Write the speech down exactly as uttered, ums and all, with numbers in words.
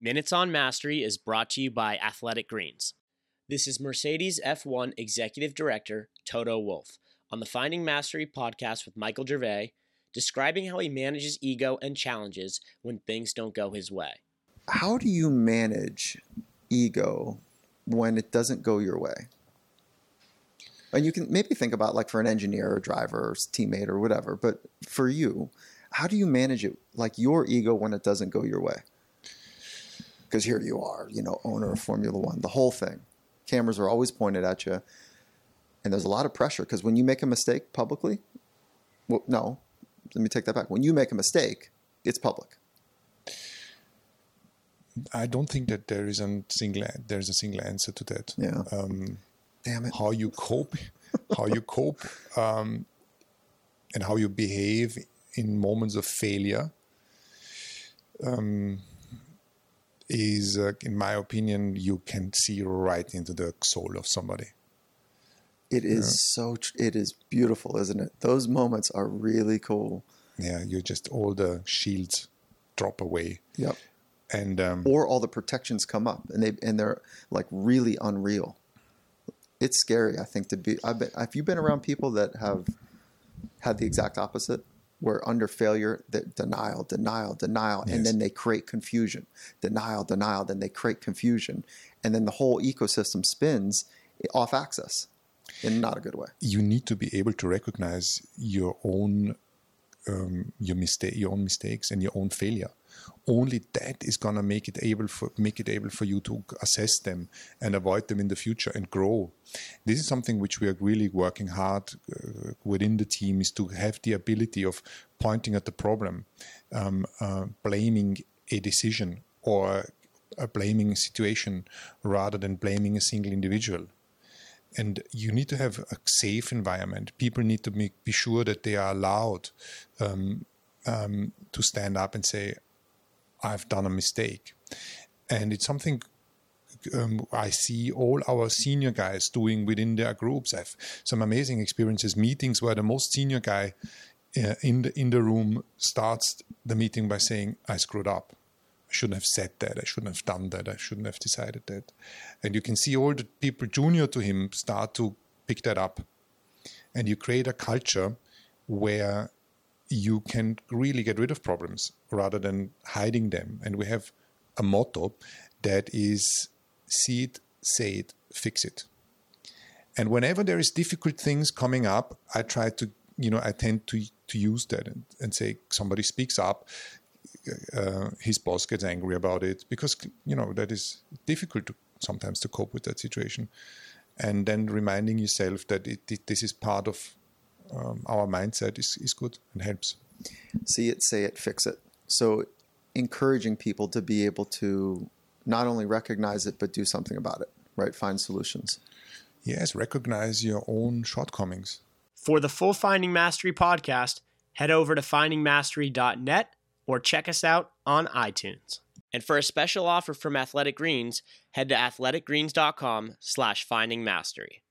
Minutes on Mastery is brought to you by Athletic Greens. This is Mercedes F one Executive Director Toto Wolff on the Finding Mastery podcast with Michael Gervais, describing how he manages ego and challenges when things don't go his way. How do you manage ego when it doesn't go your way? And you can maybe think about, like, for an engineer or driver or teammate or whatever, but for you, how do you manage it, like, your ego when it doesn't go your way? Because here you are, you know, owner of Formula One, the whole thing. Cameras are always pointed at you. And there's a lot of pressure because when you make a mistake publicly, well, no, let me take that back. When you make a mistake, it's public. I don't think that there isn't single, there's a single answer to that. Yeah. Um, Damn it. How you cope, how you cope um, and how you behave in moments of failure. Um is, uh, in my opinion, you can see right into the soul of somebody. It is yeah. so, tr- it is beautiful, isn't it? Those moments are really cool. Yeah, you just, all the shields drop away. Yep. And um, or all the protections come up and, they, and they're like really unreal. It's scary, I think, to be, I've been, have you been around people that have had the exact opposite? Where under failure, the denial, denial, denial, yes. and then they create confusion. Denial, denial, then they create confusion. And then the whole ecosystem spins off axis in not a good way. You need to be able to recognize your own um, your mistake, your own mistakes and your own failure. Only that is gonna make it able for make it able for you to assess them and avoid them in the future and grow. This is something which we are really working hard uh, within the team, is to have the ability of pointing at the problem, um, uh, blaming a decision or uh, blaming a situation rather than blaming a single individual. And you need to have a safe environment. People need to make, be sure that they are allowed um, um, to stand up and say, I've done a mistake. And it's something um, I see all our senior guys doing within their groups. I have some amazing experiences, meetings where the most senior guy uh, in the in the room starts the meeting by saying, I screwed up. I shouldn't have said that. I shouldn't have done that. I shouldn't have decided that. And you can see all the people junior to him start to pick that up. And you create a culture where you can really get rid of problems rather than hiding them. And we have a motto that is, see it, say it, fix it. And whenever there is difficult things coming up, I try to, you know, I tend to, to use that and, and say, somebody speaks up, uh, his boss gets angry about it because, you know, that is difficult to, sometimes to cope with that situation. And then reminding yourself that it, it, this is part of Um, our mindset is, is good and helps. See it, say it, fix it. So encouraging people to be able to not only recognize it, but do something about it, right? Find solutions. Yes, recognize your own shortcomings. For the full Finding Mastery podcast, head over to finding mastery dot net or check us out on iTunes. And for a special offer from Athletic Greens, head to athletic greens dot com slash finding mastery.